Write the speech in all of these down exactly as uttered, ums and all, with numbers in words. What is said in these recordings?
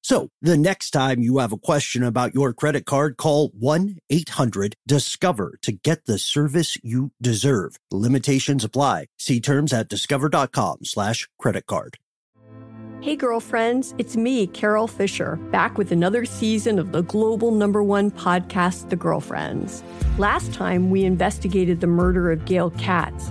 So the next time you have a question about your credit card, call one eight hundred discover to get the service you deserve. Limitations apply. See terms at discover.com slash credit card. Hey, girlfriends, it's me, Carol Fisher, back with another season of the global number one podcast, The Girlfriends. Last time, we investigated the murder of Gail Katz.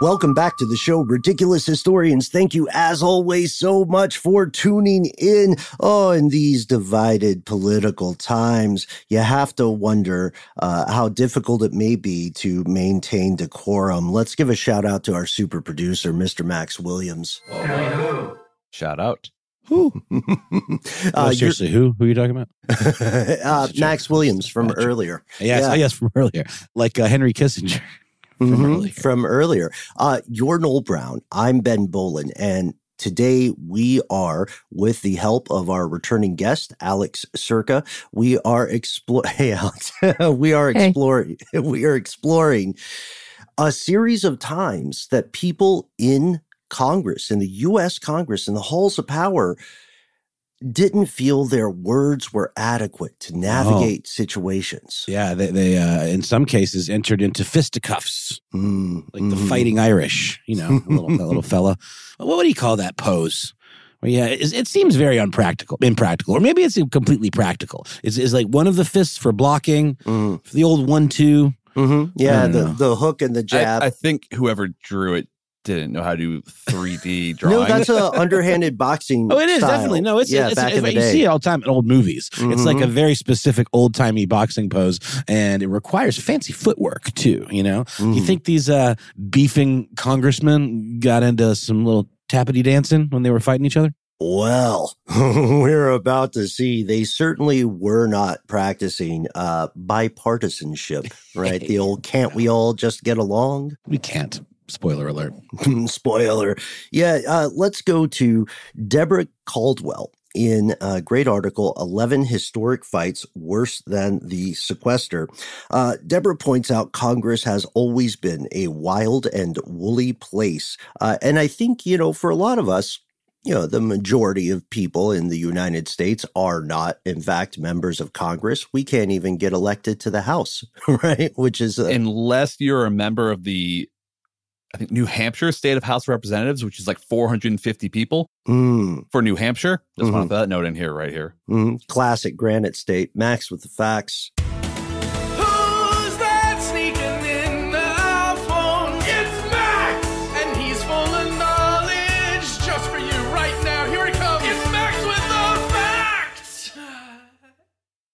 Welcome back to the show, Ridiculous Historians. Thank you, as always, so much for tuning in. Oh, in these divided political times, you have to wonder uh, how difficult it may be to maintain decorum. Let's give a shout out to our super producer, Mister Max Williams. Oh. Shout out. Who? uh, seriously, who? Who are you talking about? uh, Max Williams from gotcha. earlier. Yes, yeah. oh, yes, from earlier. Like uh, Henry Kissinger. From, mm-hmm. earlier. From earlier. Uh, you're Noel Brown. I'm Ben Bolin. And today we are, with the help of our returning guest, Alex Circa, we are explore. Hey, Alex. we are exploring. Hey. We are exploring a series of times that people in Congress, in the U S. Congress, in the halls of power, didn't feel their words were adequate to navigate oh. situations. Yeah, they, they uh, in some cases, entered into fisticuffs, mm. like mm-hmm. the Fighting Irish, you know, a little, that little fella. What would he call that pose? Well, yeah, it, it seems very unpractical, impractical, or maybe it's completely practical. It's, it's like one of the fists for blocking, mm. for the old one-two. Mm-hmm. Yeah, the, the hook and the jab. I, I think whoever drew it didn't know how to do three D drawing. No, that's an underhanded boxing Oh, it is, style. Definitely. No, it's, yeah, it's, back it's, in it's the you day. See it all the time in old movies. Mm-hmm. It's like a very specific old-timey boxing pose, and it requires fancy footwork, too, you know? Mm. You think these uh, beefing congressmen got into some little tappity dancing when they were fighting each other? Well, we're about to see. They certainly were not practicing uh, bipartisanship, right? The old can't we all just get along? We can't. Spoiler alert. Spoiler. Yeah, uh, let's go to Deborah Caldwell in a great article, eleven Historic Fights Worse Than the Sequester. Uh, Deborah points out Congress has always been a wild and woolly place. Uh, and I think, you know, for a lot of us, you know, the majority of people in the United States are not, in fact, members of Congress. We can't even get elected to the House, right? Which is... Uh, Unless you're a member of the... I think New Hampshire State of House of Representatives, which is like four hundred fifty people mm. for New Hampshire. Just mm-hmm. want to put that note in here, right here. Mm-hmm. Classic Granite State. Max with the facts. Who's that sneaking in the phone? It's Max! And he's full of knowledge just for you right now. Here it comes. It's Max with the facts!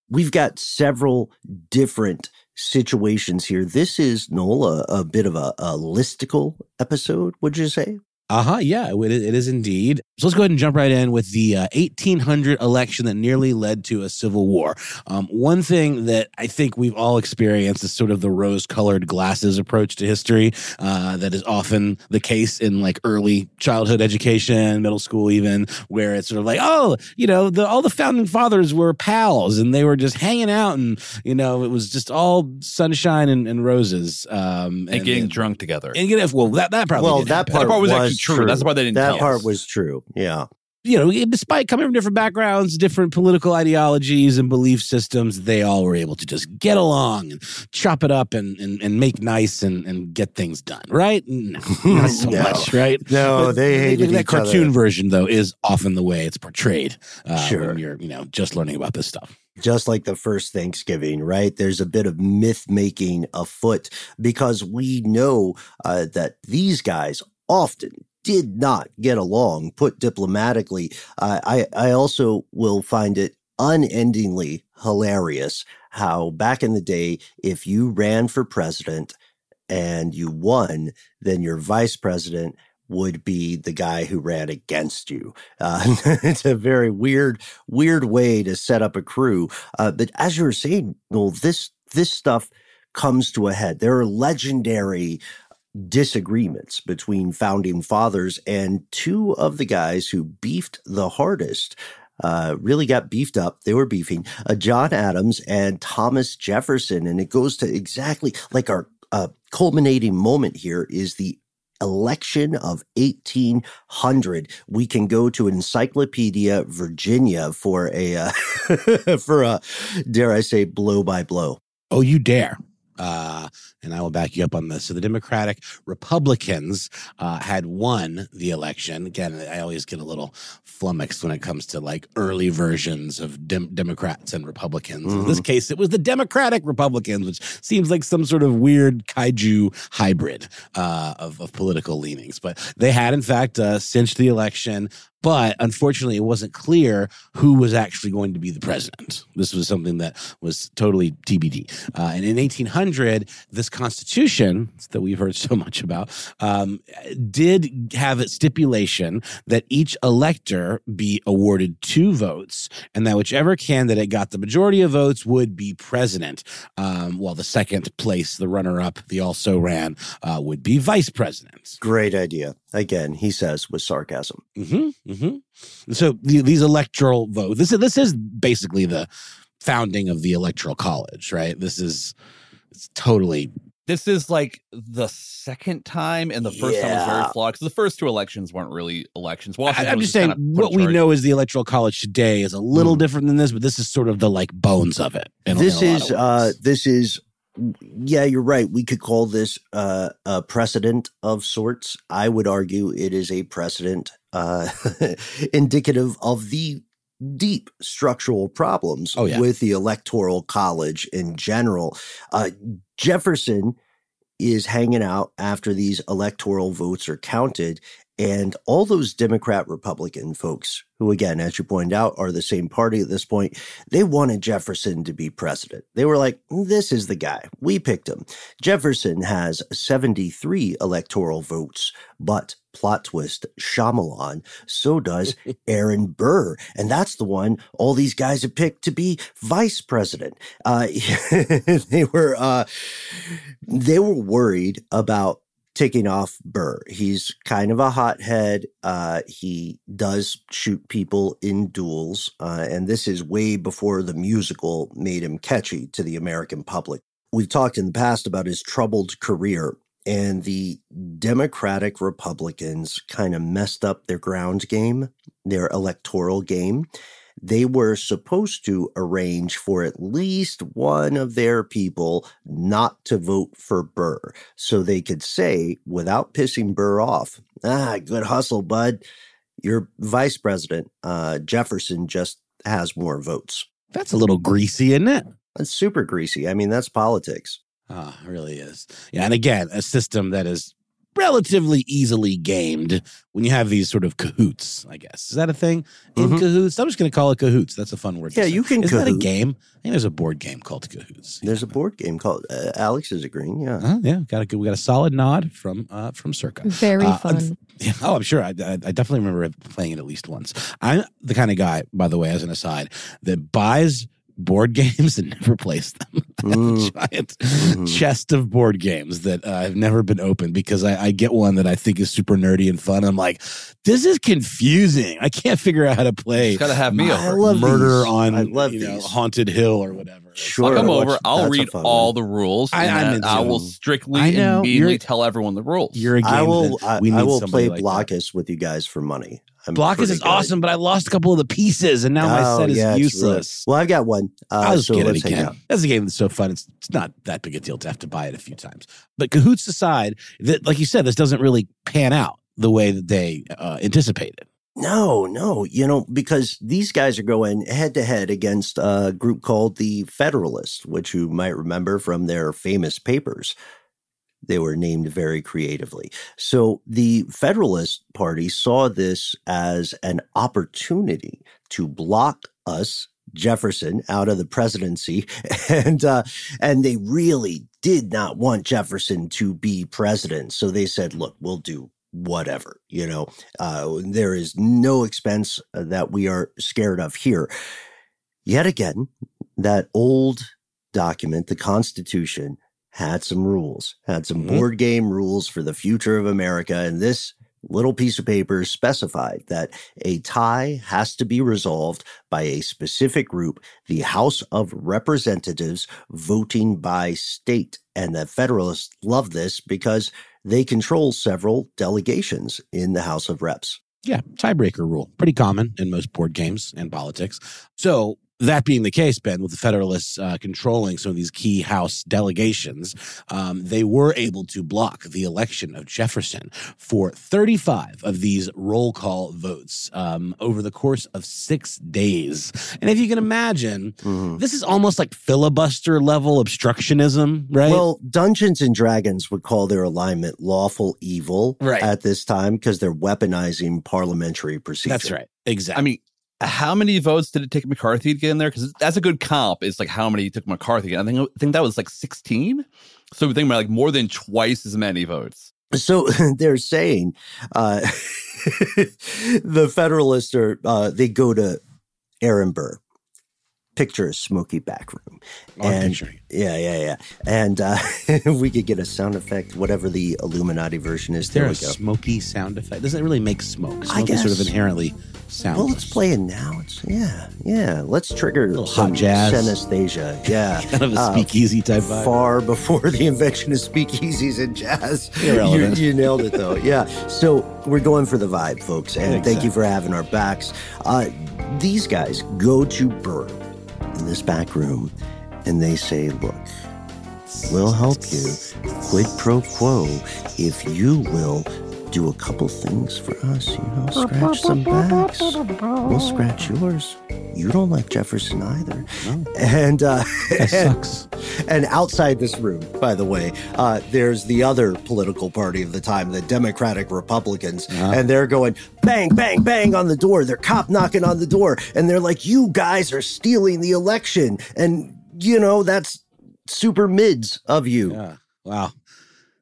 We've got several different situations here. This is, Noel, a, a bit of a, a listicle episode, would you say? Uh-huh, yeah, it, it is indeed. So let's go ahead and jump right in with the uh, eighteen hundred election that nearly led to a civil war. Um, one thing that I think we've all experienced is sort of the rose-colored glasses approach to history uh, that is often the case in, like, early childhood education, middle school even, where it's sort of like, oh, you know, the, all the founding fathers were pals, and they were just hanging out, and, you know, it was just all sunshine and, and roses. Um, and, and getting and, drunk together. And get, well, that, that probably well, did that part, that part was, was actually true. true. That's the part they didn't That tell part us. was true. Yeah. You know, despite coming from different backgrounds, different political ideologies and belief systems, they all were able to just get along and chop it up and and, and make nice and, and get things done, right? No, not so no. much, right? No, but they hated that each cartoon other. Version, though, is often the way it's portrayed uh, sure. when you're, you know, just learning about this stuff. Just like the first Thanksgiving, right? There's a bit of myth-making afoot because we know uh, that these guys often did not get along, put diplomatically. Uh, I, I also will find it unendingly hilarious how back in the day, if you ran for president and you won, then your vice president would be the guy who ran against you. Uh, it's a very weird, weird way to set up a crew. Uh, but as you were saying, well, this, this stuff comes to a head. There are legendary disagreements between founding fathers, and two of the guys who beefed the hardest uh, really got beefed up. They were beefing uh, John Adams and Thomas Jefferson. And it goes to exactly like our uh, culminating moment here is the election of eighteen hundred. We can go to Encyclopedia Virginia for a, uh, for a, dare I say, blow by blow. Oh, you dare. Uh, and I will back you up on this. So the Democratic Republicans uh, had won the election. Again, I always get a little flummoxed when it comes to like early versions of dem- Democrats and Republicans. Mm-hmm. In this case, it was the Democratic Republicans, which seems like some sort of weird kaiju hybrid uh, of, of political leanings. But they had, in fact, uh, cinched the election. But unfortunately, it wasn't clear who was actually going to be the president. This was something that was totally T B D. Uh, and in eighteen hundred, this Constitution that we've heard so much about um, did have a stipulation that each elector be awarded two votes and that whichever candidate got the majority of votes would be president, um, while the second place, the runner-up, the also-ran, uh, would be vice president. Great idea. Again, he says with sarcasm. Mm-hmm, mm-hmm. So the, these electoral votes, this is, this is basically the founding of the Electoral College, right? This is it's totally... This is like the second time, and the first yeah. time was very flawed, because the first two elections weren't really elections. Washington I, I'm just saying, kind of what we know is the Electoral College today is a little mm. different than this, but this is sort of the like bones of it. In, this in is, uh, this is... Yeah, you're right. We could call this uh, a precedent of sorts. I would argue it is a precedent uh, indicative of the deep structural problems oh, yeah. with the Electoral College in general. Uh, Jefferson is hanging out after these electoral votes are counted, and all those Democrat-Republican folks, who, again, as you pointed out, are the same party at this point, they wanted Jefferson to be president. They were like, this is the guy. We picked him. Jefferson has seventy-three electoral votes, but, plot twist, Shyamalan, so does Aaron Burr. And that's the one all these guys have picked to be vice president. Uh, they were uh, they were worried about taking off Burr. He's kind of a hothead. Uh, he does shoot people in duels. Uh, and this is way before the musical made him catchy to the American public. We've talked in the past about his troubled career, and the Democratic Republicans kind of messed up their ground game, their electoral game. They were supposed to arrange for at least one of their people not to vote for Burr, so they could say, without pissing Burr off, ah, good hustle, bud. Your vice president, uh, Jefferson, just has more votes. That's a little greasy, isn't it? That's super greasy. I mean, that's politics. Ah, it really is. Yeah, and again, a system that is relatively easily gamed when you have these sort of cahoots, I guess. Is that a thing? In mm-hmm. cahoots? I'm just going to call it cahoots. That's a fun word. Yeah, you can cahoots. Is that a game? I think there's a board game called cahoots. There's yeah. a board game called, uh, Alex is agreeing, yeah. Uh, yeah, got a good, we got a solid nod from uh, from Circa. Very uh, fun. I'm, yeah, oh, I'm sure. I, I, I definitely remember playing it at least once. I'm the kind of guy, by the way, as an aside, that buys board games and never plays them. I have a giant mm-hmm. chest of board games that uh, have never been opened because I, I get one that I think is super nerdy and fun. And I'm like, this is confusing. I can't figure out how to play. It's gotta have me I over. Love Murder these. on I love you know, Haunted Hill or whatever. Sure, I'll come over. Watch, I'll read all one. the rules. I, and I will strictly I and immediately tell everyone the rules. You're a game I will. I, we need I will play like Blockus that. with you guys for money. I'm Blockus is good. awesome, but I lost a couple of the pieces, and now oh, my set is yeah, useless. Well, I've got one. Uh, I'll just so get it again. That's a game that's so fun. It's, it's not that big a deal to have to buy it a few times. But cahoots aside, that, like you said, this doesn't really pan out the way that they uh, anticipated. No, no. You know, because these guys are going head-to-head against a group called the Federalists, which you might remember from their famous papers. They were named very creatively. So the Federalist Party saw this as an opportunity to block us, Jefferson, out of the presidency. And uh, and they really did not want Jefferson to be president. So they said, look, we'll do whatever. You know, uh, there is no expense that we are scared of here. Yet again, that old document, the Constitution, had some rules, had some mm-hmm. board game rules for the future of America. And this little piece of paper specified that a tie has to be resolved by a specific group, the House of Representatives, voting by state. And the Federalists love this because they control several delegations in the House of Reps. Yeah, tiebreaker rule. Pretty common in most board games and politics. So that being the case, Ben, with the Federalists uh, controlling some of these key House delegations, um, they were able to block the election of Jefferson for thirty-five of these roll call votes um, over the course of six days. And if you can imagine, mm-hmm. this is almost like filibuster level obstructionism, right? Well, Dungeons and Dragons would call their alignment lawful evil right. at this time because they're weaponizing parliamentary procedure. That's right. Exactly. I mean, how many votes did it take McCarthy to get in there? Because that's a good comp. It's like how many took McCarthy. I think I think that was like sixteen. So we think about like more than twice as many votes. So they're saying uh, the Federalists are uh, they go to Aaron Burr. Picture a smoky back room. Oh, and, I'm picturing it. Yeah, yeah, yeah. And uh, we could get a sound effect, whatever the Illuminati version is. Is there, there a go. smoky sound effect? Doesn't it really make smoke? Smoke I guess. is sort of inherently sound. Well, let's play it now. It's, yeah, yeah. Let's trigger some hot jazz. Synesthesia. Yeah. Kind of a speakeasy type uh, vibe. Far before the invention of speakeasies and jazz. You, you nailed it, though. Yeah. So we're going for the vibe, folks. And exactly. thank you for having our backs. Uh, these guys go to Burr in this back room, and they say, look, we'll help you quid pro quo if you will do a couple things for us, you know, scratch some backs, we'll scratch yours. You don't like Jefferson either. No. And uh, that sucks. And, and outside this room, by the way, uh, there's the other political party of the time, the Democratic Republicans, uh-huh. and they're going bang, bang, bang on the door. They're cop knocking on the door, and they're like, you guys are stealing the election. And, you know, that's super mids of you. Yeah. Wow.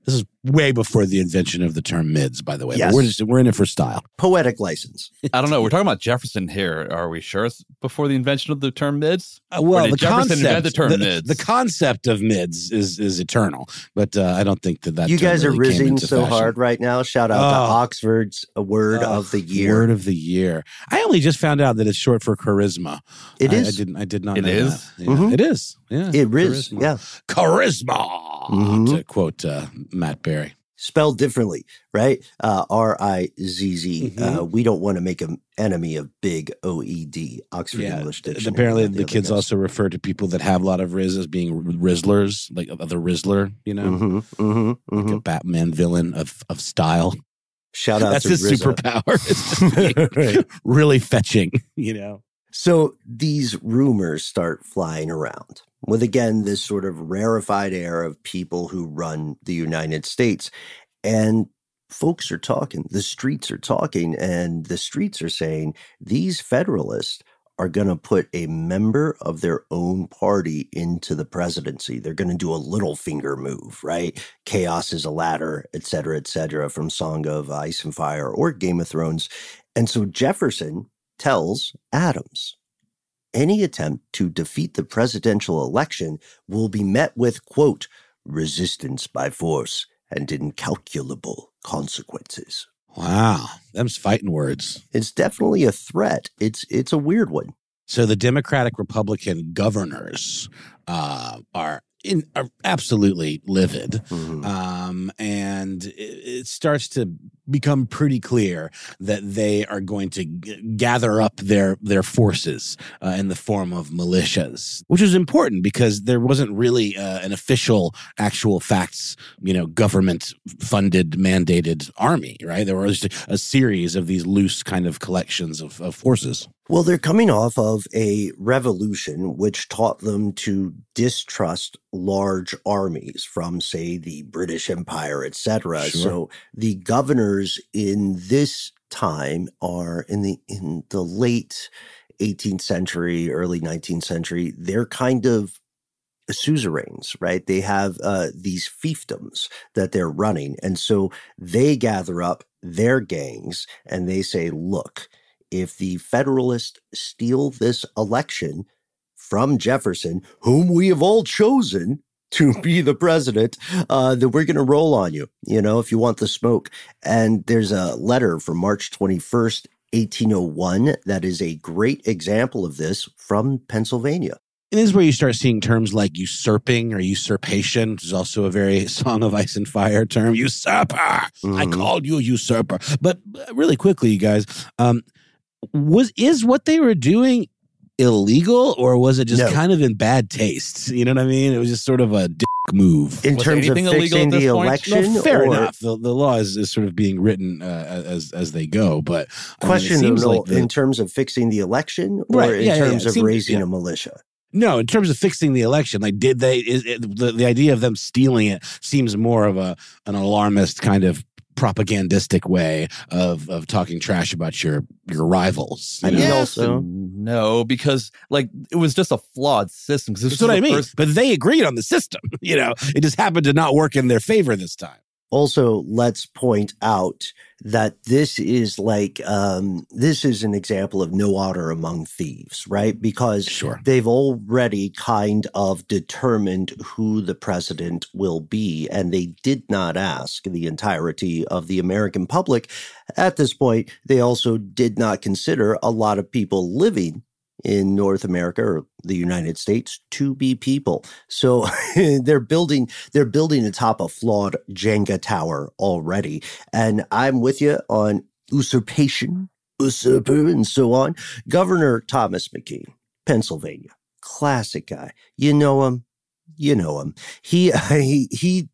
This is way before the invention of the term mids, by the way. Yes. But we're just, we're in it for style. Poetic license. I don't know. We're talking about Jefferson here. Are we sure it's before the invention of the term mids? Uh, well, the Jefferson concept, invent the term the, mids? The concept of mids is is eternal, but uh, I don't think that that You term guys really are rizzing so fashion. hard right now. Shout out oh. to Oxford's Word oh, of the Year. Word of the Year. I only just found out that it's short for charisma. It I, is. I didn't. I did not it know is. That. Yeah. Mm-hmm. It is. Yeah. It is. Charisma. Yeah. Charisma, mm-hmm. to quote uh, Matt Barry. Spelled differently, right? Uh, R I Z Z. Mm-hmm. Uh, we don't want to make an enemy of big O E D, Oxford yeah, English Dictionary. Apparently the, the kids guys. also refer to people that have a lot of riz as being rizzlers, like the rizzler, you know? Mm-hmm, mm-hmm, like mm-hmm. a Batman villain of, of style. Shout out That's to That's his R Z A. Superpower. It's just right. really fetching, you know? So these rumors start flying around with, again, this sort of rarefied air of people who run the United States. And folks are talking, the streets are talking, and the streets are saying these Federalists are going to put a member of their own party into the presidency. They're going to do a little finger move, right? Chaos is a ladder, et cetera, et cetera, from Song of Ice and Fire or Game of Thrones. And so Jefferson tells Adams, any attempt to defeat the presidential election will be met with, quote, resistance by force and incalculable consequences. Wow. Them's fighting words. It's definitely a threat. It's it's a weird one. So the Democratic Republican governors uh, are, in, are absolutely livid. Mm-hmm. Um, and it, it starts to become pretty clear that they are going to g- gather up their their forces uh, in the form of militias, which is important because there wasn't really uh, an official, actual facts, you know, government-funded, mandated army, right? There was just a series of these loose kind of collections of, of forces. Well, they're coming off of a revolution which taught them to distrust large armies from, say, the British Empire, et cetera. Sure. So the governor in this time are in the in the late eighteenth century, early nineteenth century. They're kind of suzerains, right? They have uh, these fiefdoms that they're running. And so they gather up their gangs and they say, look, if the Federalists steal this election from Jefferson, whom we have all chosen to be the president, uh, that we're going to roll on you, you know, if you want the smoke. And there's a letter from March twenty-first, eighteen oh one that is a great example of this from Pennsylvania. It is where you start seeing terms like usurping or usurpation, which is also a very Song of Ice and Fire term. Usurper! Mm-hmm. I called you a usurper. But really quickly, you guys, um, was is what they were doing illegal, or was it just no. kind of in bad taste? You know what I mean? It was just sort of a dick move. In was terms of fixing the election? No, fair or... enough. The, the law is, is sort of being written uh, as as they go. But question I mean, seems no, like the... in terms of fixing the election or right. in yeah, terms yeah, yeah. of seems, raising yeah. a militia? No, in terms of fixing the election, like did they? Is it, the, the idea of them stealing it seems more of a an alarmist kind of propagandistic way of of talking trash about your your rivals. You I know? mean, also no, because like it was just a flawed system. That's what I mean. First... But they agreed on the system. You know, it just happened to not work in their favor this time. Also, let's point out that this is like um, this is an example of no honor among thieves, right? Because sure. they've already kind of determined who the president will be, and they did not ask the entirety of the American public. At this point, they also did not consider a lot of people living in North America or the United States to be people. So they're building they're building atop a flawed Jenga tower already. And I'm with you on usurpation, usurper, and so on. Governor Thomas McKean, Pennsylvania, classic guy. You know him, you know him. He he, he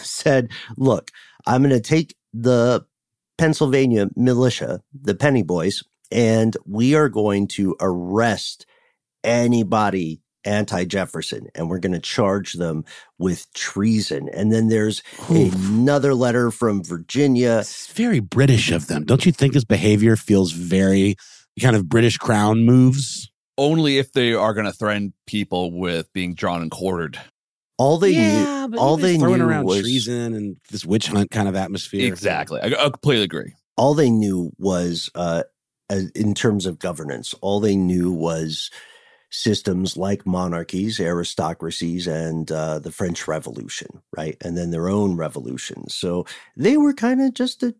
said, look, I'm going to take the Pennsylvania militia, the Penny Boys, and we are going to arrest anybody anti-Jefferson, and we're going to charge them with treason. And then there's Oof. another letter from Virginia. It's very British of them. Don't you think his behavior feels very kind of British crown moves? Only if they are going to threaten people with being drawn and quartered. All they yeah, knew, all they throwing knew around was treason and this witch hunt kind of atmosphere. Exactly. I, I completely agree. All they knew was... Uh, in terms of governance, all they knew was systems like monarchies, aristocracies, and uh, the French Revolution, right? And then their own revolutions. So they were kind of, just to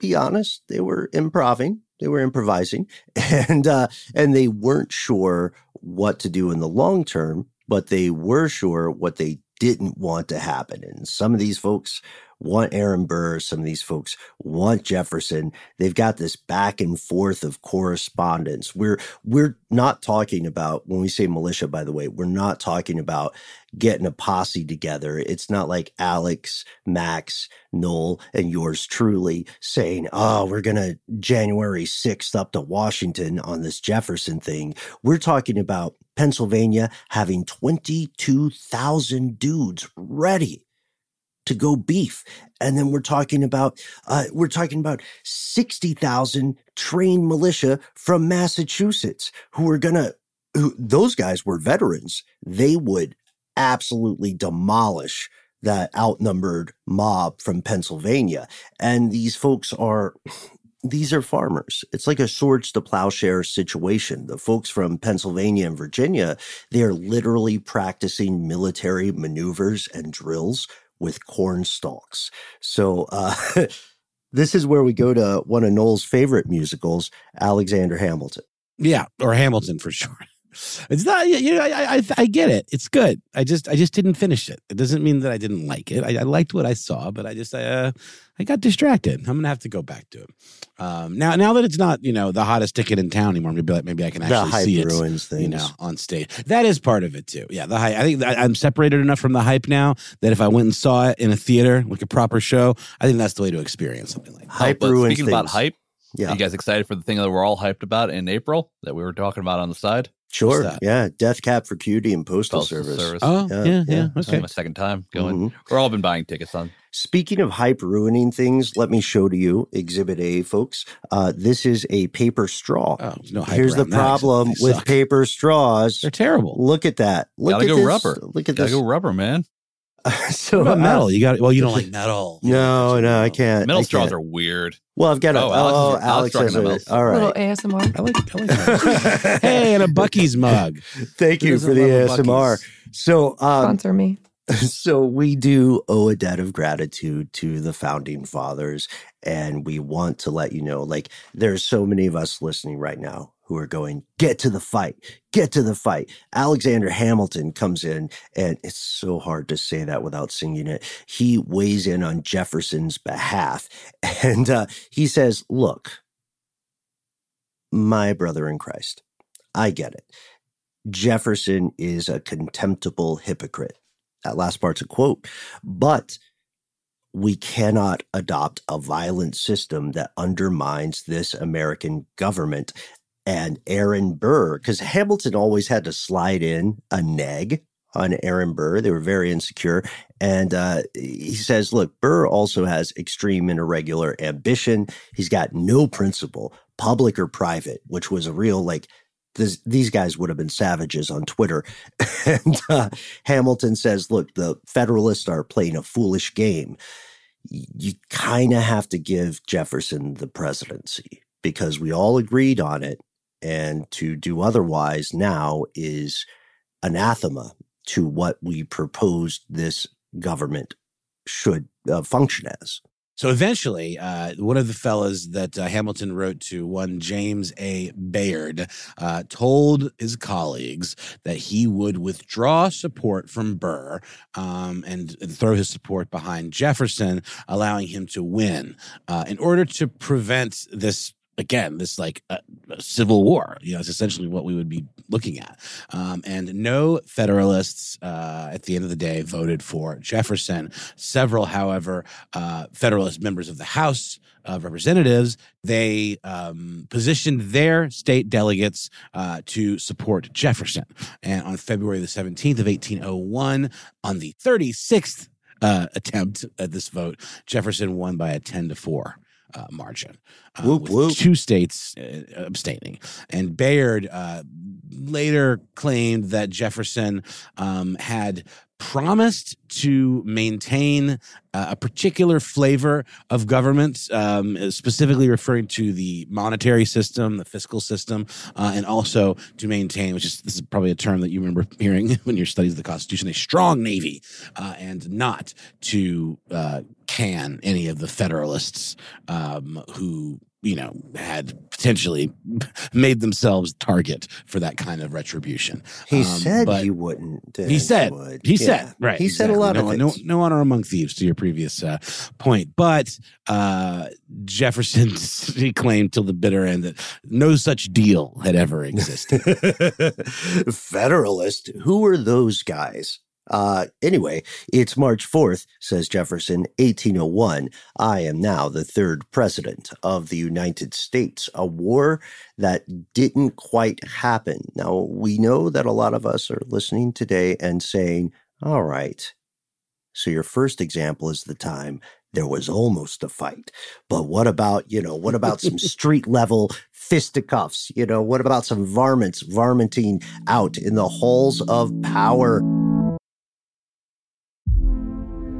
be honest, they were improving, they were improvising, and uh, and they weren't sure what to do in the long term, but they were sure what they didn't want to happen. And some of these folks want Aaron Burr. Some of these folks want Jefferson. They've got this back and forth of correspondence. We're we're not talking about, when we say militia, by the way, we're not talking about getting a posse together. It's not like Alex, Max, Noel, and yours truly saying, oh, we're going to January sixth up to Washington on this Jefferson thing. We're talking about Pennsylvania having twenty-two thousand dudes ready to go beef. And then we're talking about, uh, we're talking about sixty thousand trained militia from Massachusetts who are going to, who, those guys were veterans. They would absolutely demolish that outnumbered mob from Pennsylvania. And these folks are, these are farmers. It's like a swords to plowshare situation. The folks from Pennsylvania and Virginia, they are literally practicing military maneuvers and drills with corn stalks. So uh, this is where we go to one of Noel's favorite musicals, Alexander Hamilton. Yeah, or Hamilton for sure. It's not, you know, I, I I get it. It's good. I just I just didn't finish it. It doesn't mean that I didn't like it. I, I liked what I saw, but I just I, uh, I got distracted. I'm gonna have to go back to it. Um, now now that it's not, you know, the hottest ticket in town anymore, maybe like maybe I can actually the hype see it. Ruins things. You know, on stage. That is part of it too. Yeah, the hype. I think that I'm separated enough from the hype now that if I went and saw it in a theater, like a proper show, I think that's the way to experience something like that. Hype but ruins speaking things. About hype. Yeah. Are you guys excited for the thing that we're all hyped about in April that we were talking about on the side? Sure. Yeah. Death Cab for Cutie and Postal, Postal Service. Service. Oh, yeah. Yeah. yeah. yeah. Okay. My second time going. Mm-hmm. We're all been buying tickets on. Speaking of hype ruining things, let me show to you Exhibit A, folks. Uh, this is a paper straw. Oh, no hype. Here's the problem with paper straws. They're terrible. Look at that. Look Gotta at go this. rubber. Look at Gotta this. Gotta go rubber, man. so what about metal, you got well. You don't like metal. No, no, I can't. Metal I straws can't. are weird. Well, I've got a oh, Alex. Oh, Alex, Alex all right, a little A S M R. I like. I like hey, and a Bucky's mug. Thank Who you for the A S M R. Buc-ee's? So um, sponsor me. So we do owe a debt of gratitude to the founding fathers, and we want to let you know, like, there's so many of us listening right now who are going, get to the fight, get to the fight. Alexander Hamilton comes in, and it's so hard to say that without singing it. He weighs in on Jefferson's behalf, and uh, he says, look, my brother in Christ, I get it. Jefferson is a contemptible hypocrite. That last part's a quote, but we cannot adopt a violent system that undermines this American government. And Aaron Burr, because Hamilton always had to slide in a neg on Aaron Burr. They were very insecure. And uh, he says, look, Burr also has extreme and irregular ambition. He's got no principle, public or private, which was a real, like, this, these guys would have been savages on Twitter. and uh, Hamilton says, look, the Federalists are playing a foolish game. You kind of have to give Jefferson the presidency because we all agreed on it. And to do otherwise now is anathema to what we proposed this government should uh, function as. So eventually, uh, one of the fellas that uh, Hamilton wrote to, one James A. Bayard, uh, told his colleagues that he would withdraw support from Burr um, and, and throw his support behind Jefferson, allowing him to win uh, in order to prevent this Again, this like a, a civil war, you know, it's essentially what we would be looking at. Um, and no Federalists uh, at the end of the day voted for Jefferson. Several, however, uh, Federalist members of the House of Representatives, they um, positioned their state delegates uh, to support Jefferson. And on February the seventeenth of eighteen oh one, on the thirty-sixth uh, attempt at this vote, Jefferson won by a ten to four. Uh, margin, uh, whoop, with whoop. two states uh, abstaining. And Bayard uh, later claimed that Jefferson um, had promised to maintain uh, a particular flavor of government, um, specifically referring to the monetary system, the fiscal system, uh, and also to maintain, which is this is probably a term that you remember hearing when you studied the Constitution, a strong navy, uh, and not to uh, can any of the Federalists um, who, you know, had potentially made themselves target for that kind of retribution. He um, said he wouldn't. He said, would. he yeah. said, right. He exactly. said a lot no, of no, things. No honor among thieves to your previous uh, point. But uh, Jefferson, he claimed till the bitter end that no such deal had ever existed. Federalist? Who are those guys? Uh, anyway, it's March fourth, says Jefferson, eighteen oh one. I am now the third president of the United States, a war that didn't quite happen. Now, we know that a lot of us are listening today and saying, all right, So your first example is the time there was almost a fight. But what about, you know, what about some street level fisticuffs? You know, what about some varmints varminting out in the halls of power?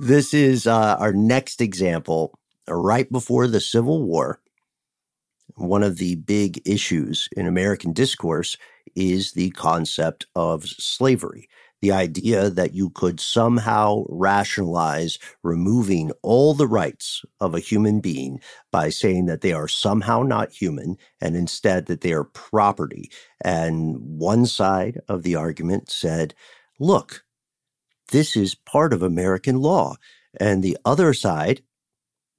This is uh, our next example. Right before the Civil War, one of the big issues in American discourse is the concept of slavery. The idea that you could somehow rationalize removing all the rights of a human being by saying that they are somehow not human and instead that they are property. And one side of the argument said, look, this is part of American law. And the other side,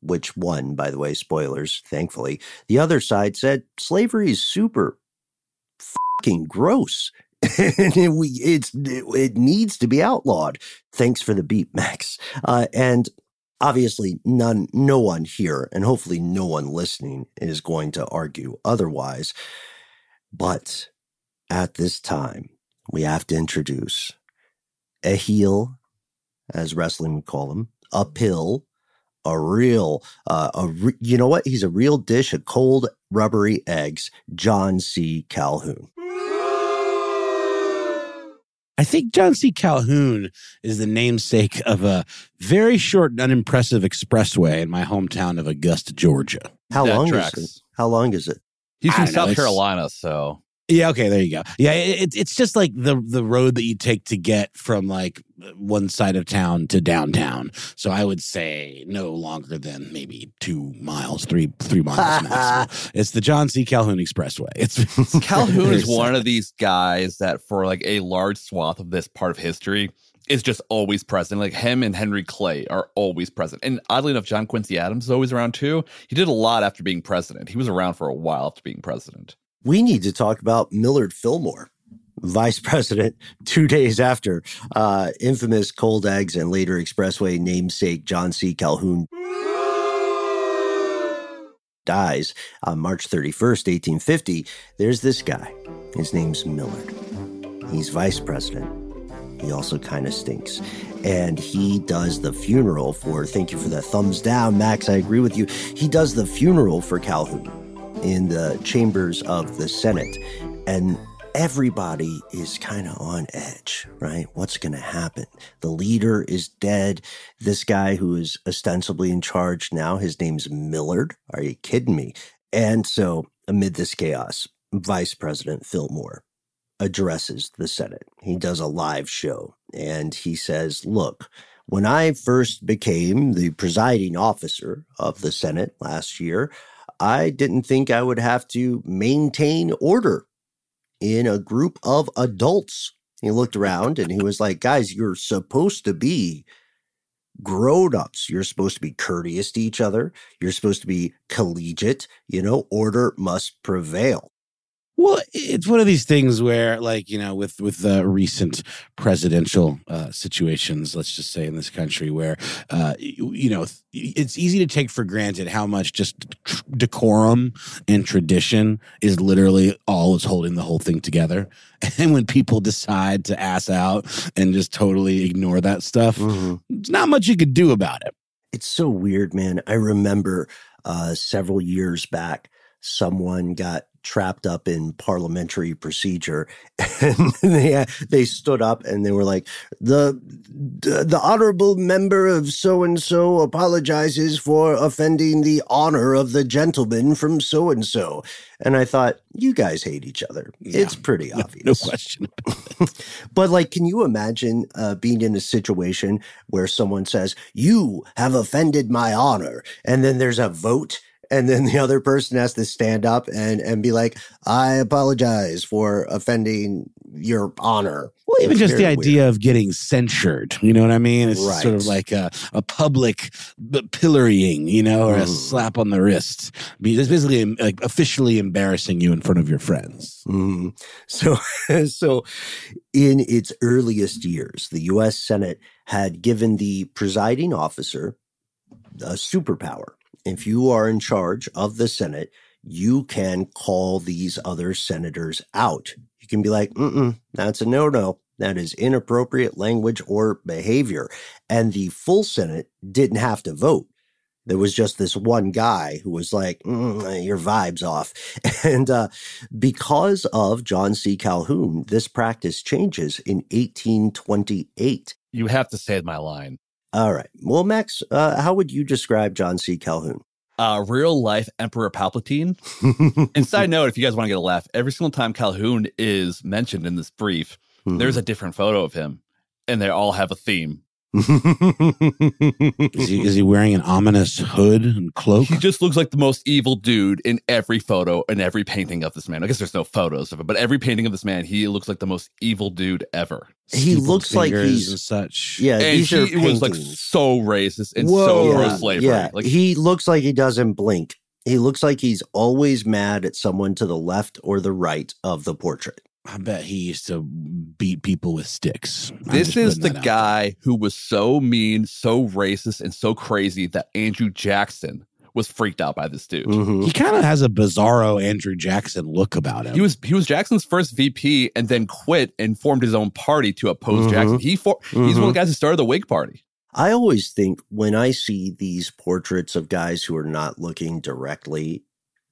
which won, by the way, spoilers, thankfully, the other side said slavery is super fucking gross. And it, we, it's, it, it needs to be outlawed. Thanks for the beat, Max. Uh, and obviously, none, no one here, and hopefully no one listening, is going to argue otherwise. But at this time, we have to introduce a heel, as wrestling would call him, a pill, a real, uh, a re- you know what? He's a real dish of cold, rubbery eggs, John C. Calhoun. I think John C. Calhoun is the namesake of a very short and unimpressive expressway in my hometown of Augusta, Georgia. How that long tracks. is it? How long is it? He's from South know, Carolina, so. Yeah, okay, there you go. Yeah, it, it's just like the the road that you take to get from like one side of town to downtown. So I would say no longer than maybe two miles, three three miles max. It's the John C. Calhoun Expressway. It's, it's Calhoun is one of these guys that for like a large swath of this part of history is just always present. Like him and Henry Clay are always present. And oddly enough, John Quincy Adams is always around too. He did a lot after being president. He was around for a while after being president. We need to talk about Millard Fillmore, vice president, two days after uh, infamous Cold Eggs and later Expressway namesake John C. Calhoun dies on March thirty-first, eighteen fifty. There's this guy. His name's Millard. He's vice president. He also kind of stinks. And he does the funeral for, thank you for that thumbs down, Max, I agree with you. He does the funeral for Calhoun in the chambers of the Senate. And everybody is kind of on edge, right? What's going to happen? The leader is dead. This guy who is ostensibly in charge now, his name's Millard. Are you kidding me? And so amid this chaos, Vice President Fillmore addresses the Senate. He does a live show and he says, look, when I first became the presiding officer of the Senate last year, I didn't think I would have to maintain order in a group of adults. He looked around and he was like, guys, you're supposed to be grown-ups. You're supposed to be courteous to each other. You're supposed to be collegiate. You know, order must prevail. Well, it's one of these things where, like, you know, with with uh, recent presidential uh, situations, let's just say in this country where, uh, you, you know, it's easy to take for granted how much just decorum and tradition is literally all is holding the whole thing together. And when people decide to ass out and just totally ignore that stuff, mm-hmm. there's not much you could do about it. It's so weird, man. I remember uh, several years back, someone got trapped up in parliamentary procedure and they they stood up and they were like, the the, the honorable member of so-and-so apologizes for offending the honor of the gentleman from so-and-so. And I thought, you guys hate each other. Yeah. It's pretty obvious. No, no question. But like, can you imagine uh, being in a situation where someone says, you have offended my honor, and then there's a vote, and then the other person has to stand up and, and be like, I apologize for offending your honor. Well, even it's just the idea weird. of getting censured. You know what I mean? It's right. sort of like a, a public pillorying, you know, or mm. a slap on the wrist. I mean, it's basically like officially embarrassing you in front of your friends. Mm. So, so in its earliest years, the U S Senate had given the presiding officer a superpower. If you are in charge of the Senate, you can call these other senators out. You can be like, mm-mm, that's a no-no. That is inappropriate language or behavior. And the full Senate didn't have to vote. There was just this one guy who was like, mm, your vibe's off. And uh, because of John C. Calhoun, this practice changes in eighteen twenty-eight. You have to say my line. All right. Well, Max, uh, how would you describe John C. Calhoun? Uh, real life Emperor Palpatine. And side note, if you guys want to get a laugh, every single time Calhoun is mentioned in this brief, mm-hmm. there's a different photo of him, and they all have a theme. is, he, is he wearing an ominous hood and cloak? He just looks like the most evil dude in every photo and every painting of this man. I guess there's no photos of it, but every painting of this man, he looks like the most evil dude ever. He looks like he's and such. Yeah, and these he, are he was like so racist and Whoa, so yeah, pro-slavery. Yeah. Like, he looks like he doesn't blink. He looks like he's always mad at someone to the left or the right of the portrait. I bet he used to beat people with sticks. I'm this is the guy who was so mean, so racist, and so crazy that Andrew Jackson was freaked out by this dude. Mm-hmm. He kind of has a bizarro Andrew Jackson look about him. He was he was Jackson's first V P and then quit and formed his own party to oppose mm-hmm. Jackson. He for, mm-hmm. He's one of the guys who started the Whig Party. I always think when I see these portraits of guys who are not looking directly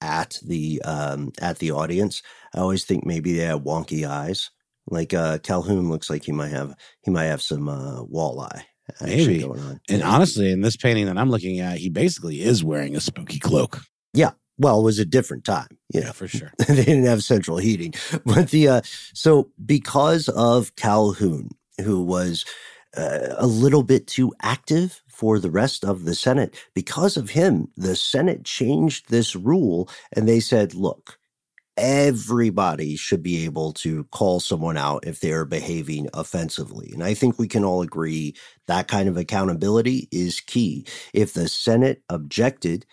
at the um, at the audience, I always think maybe they have wonky eyes. Like uh, Calhoun looks like he might have he might have some uh, walleye. Maybe. Going on. And honestly, in this painting that I'm looking at, he basically is wearing a spooky cloak. Yeah. Well, it was a different time. You know? Yeah, for sure. They didn't have central heating. But the uh, so because of Calhoun, who was uh, a little bit too active for the rest of the Senate, because of him, the Senate changed this rule and they said, look, everybody should be able to call someone out if they're behaving offensively. And I think we can all agree that kind of accountability is key. If the Senate objected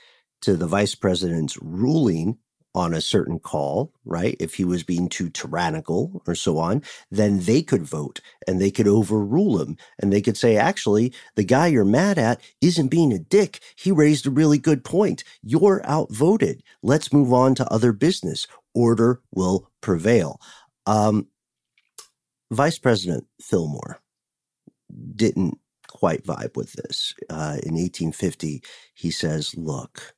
to the vice president's ruling on a certain call, right, if he was being too tyrannical or so on, then they could vote and they could overrule him. And they could say, actually, the guy you're mad at isn't being a dick. He raised a really good point. You're outvoted. Let's move on to other business. Order will prevail. Um, Vice President Fillmore didn't quite vibe with this. Uh, in eighteen fifty, he says, look,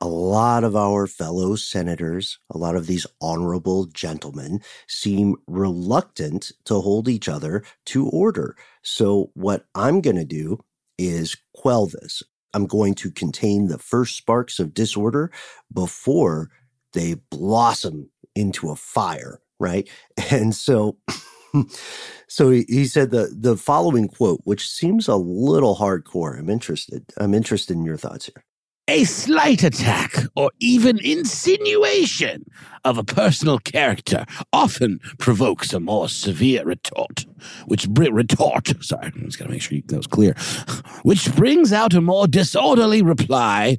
a lot of our fellow senators, a lot of these honorable gentlemen, seem reluctant to hold each other to order. So what I'm going to do is quell this. I'm going to contain the first sparks of disorder before they blossom into a fire, right? And so... So he, he said the, the following quote, which seems a little hardcore. I'm interested. I'm interested in your thoughts here. A slight attack or even insinuation of a personal character often provokes a more severe retort, which retort, sorry, I was going to make sure that was clear, which brings out a more disorderly reply,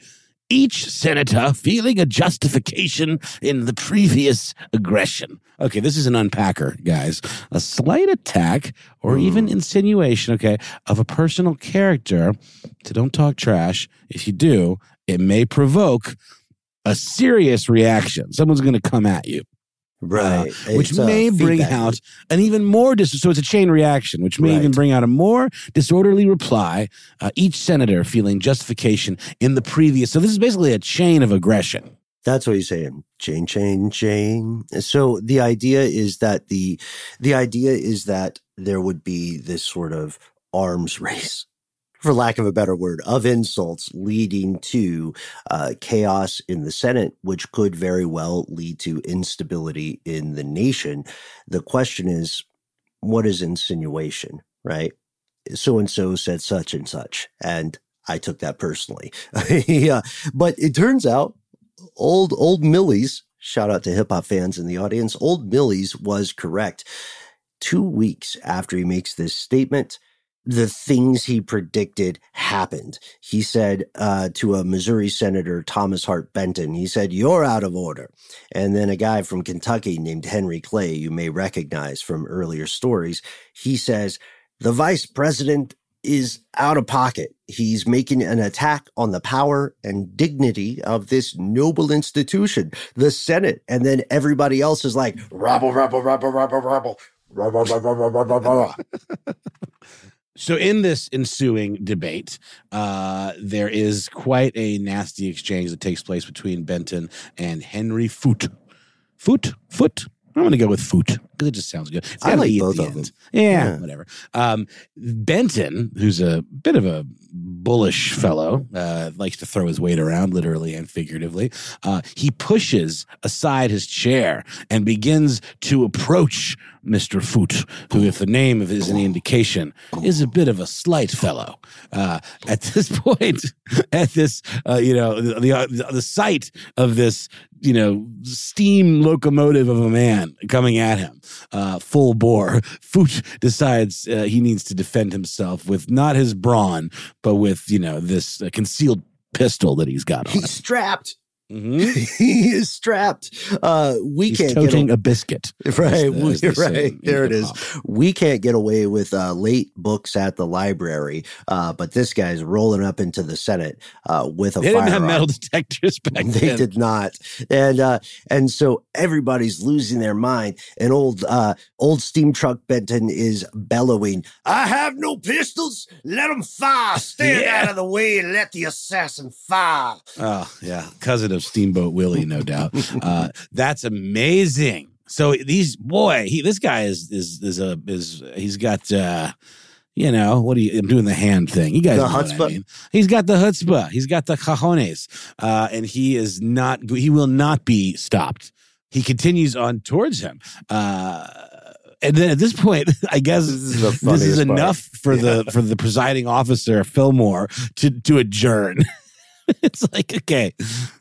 each senator feeling a justification in the previous aggression. Okay, this is an unpacker, guys. A slight attack or mm. even insinuation, okay, of a personal character. So don't talk trash. If you do, it may provoke a serious reaction. Someone's going to come at you. Right. Uh, which it's may bring feedback. out an even more, dis- so it's a chain reaction, which may right. even bring out a more disorderly reply, uh, each senator feeling justification in the previous. So this is basically a chain of aggression. That's what he's saying. Chain, chain, chain. So the idea is that the, the idea is that there would be this sort of arms race, for lack of a better word, of insults leading to uh, chaos in the Senate, which could very well lead to instability in the nation. The question is, what is insinuation, right? So-and-so said such and such, and I took that personally. Yeah. But it turns out old, old Millie's, shout out to hip-hop fans in the audience, old Millie's was correct. Two weeks after he makes this statement, the things he predicted happened. He said uh, to a Missouri senator, Thomas Hart Benton, he said, "You're out of order." And then a guy from Kentucky named Henry Clay, you may recognize from earlier stories, he says, "The vice president is out of pocket. He's making an attack on the power and dignity of this noble institution, the Senate." And then everybody else is like, "Rabble, rabble, rabble, rabble, rabble, rabble, rabble, rabble, rabble." So in this ensuing debate, uh, there is quite a nasty exchange that takes place between Benton and Henry Foote. Foote? Foote? I'm going to go with Foote because it just sounds good. It's I like both of them. Yeah, yeah. Whatever. Um, Benton, who's a bit of a bullish fellow, uh, likes to throw his weight around literally and figuratively. Uh, he pushes aside his chair and begins to approach Mister Foote, who, if the name is any indication, is a bit of a slight fellow. Uh, at this point, at this, uh, you know, the, the, the sight of this, you know, steam locomotive of a man coming at him, uh, full bore, Foote decides uh, he needs to defend himself with not his brawn, but with, you know, this uh, concealed pistol that he's got on him. He's strapped. Mm-hmm. He is strapped. Uh, we He's can't toting get a-, a biscuit. Right, the, we, right. There it is. We can't get away with uh, late books at the library, uh, but this guy's rolling up into the Senate uh, with a. They firearm. Didn't have metal detectors back they then. They did not, and uh, and so everybody's losing their mind. And old uh, old steam truck Benton is bellowing, "I have no pistols. Let them fire. Stand yeah. out of the way and let the assassin fire." Oh yeah, cousin of Steamboat Willie, no doubt. Uh, that's amazing. So these boy, he this guy is is is a is he's got uh, You know, what do you, I'm doing the hand thing. You guys the know chutzpah. What I mean. He's got the chutzpah. He's got the cajones. Uh, and he is not, he will not be stopped. He continues on towards him. Uh, and then at this point, I guess this is, the this is enough for yeah. the for the presiding officer, Fillmore, to, to adjourn. It's like, okay.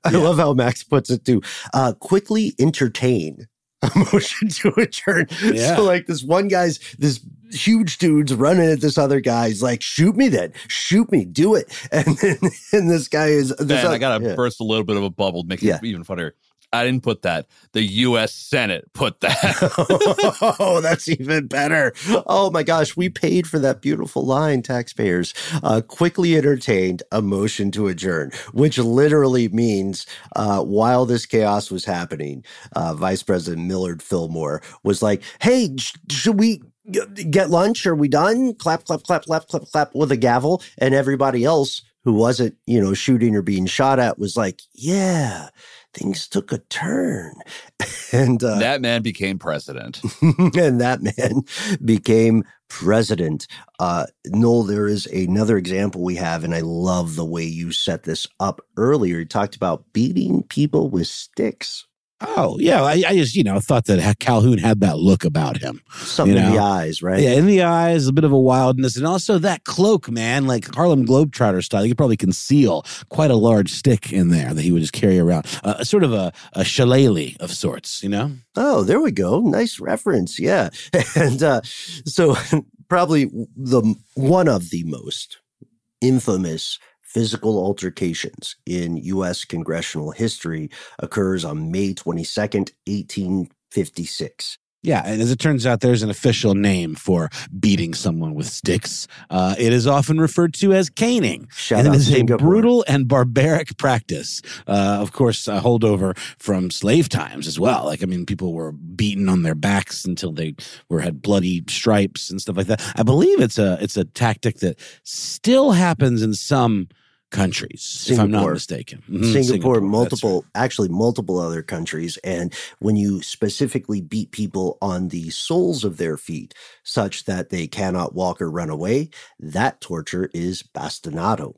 I yeah. love how Max puts it too. Uh, quickly entertain a motion to adjourn. Yeah. So like this one guy's, this huge dude's running at this other guy. He's like, shoot me then. Shoot me. Do it. And then and this guy is. This man, other, I got to yeah. burst a little bit of a bubble to make yeah. it even funnier. I didn't put that. The U S Senate put that. Oh, that's even better. Oh, my gosh. We paid for that beautiful line, taxpayers. Uh, quickly entertained a motion to adjourn, which literally means uh, while this chaos was happening, uh, Vice President Millard Fillmore was like, hey, sh- should we get lunch? Are we done? Clap, clap, clap, clap, clap, clap with a gavel. And everybody else who wasn't, you know, shooting or being shot at was like, yeah. Things took a turn. And uh, that man became president. And that man became president. Uh, Noel, there is another example we have, and I love the way you set this up earlier. You talked about beating people with sticks. Oh, yeah. I, I just, you know, thought that Calhoun had that look about him. Something you know? In the eyes, right? Yeah, in the eyes, a bit of a wildness. And also that cloak, man, like Harlem Globetrotter style, you could probably conceal quite a large stick in there that he would just carry around. Uh, sort of a, a shillelagh of sorts, you know? Oh, there we go. Nice reference. Yeah. And uh, so probably the one of the most infamous physical altercations in U S congressional history occurs on May twenty-second, eighteen fifty-six. Yeah, and as it turns out, there's an official name for beating someone with sticks. Uh, it is often referred to as caning. Shout and it is Singapore. A brutal and barbaric practice. Uh, of course, a holdover from slave times as well. Like, I mean, people were beaten on their backs until they were had bloody stripes and stuff like that. I believe it's a it's a tactic that still happens in some countries, Singapore. If I'm not mistaken. Mm-hmm. Singapore, Singapore, multiple, right. actually multiple other countries. And when you specifically beat people on the soles of their feet such that they cannot walk or run away, that torture is bastinado.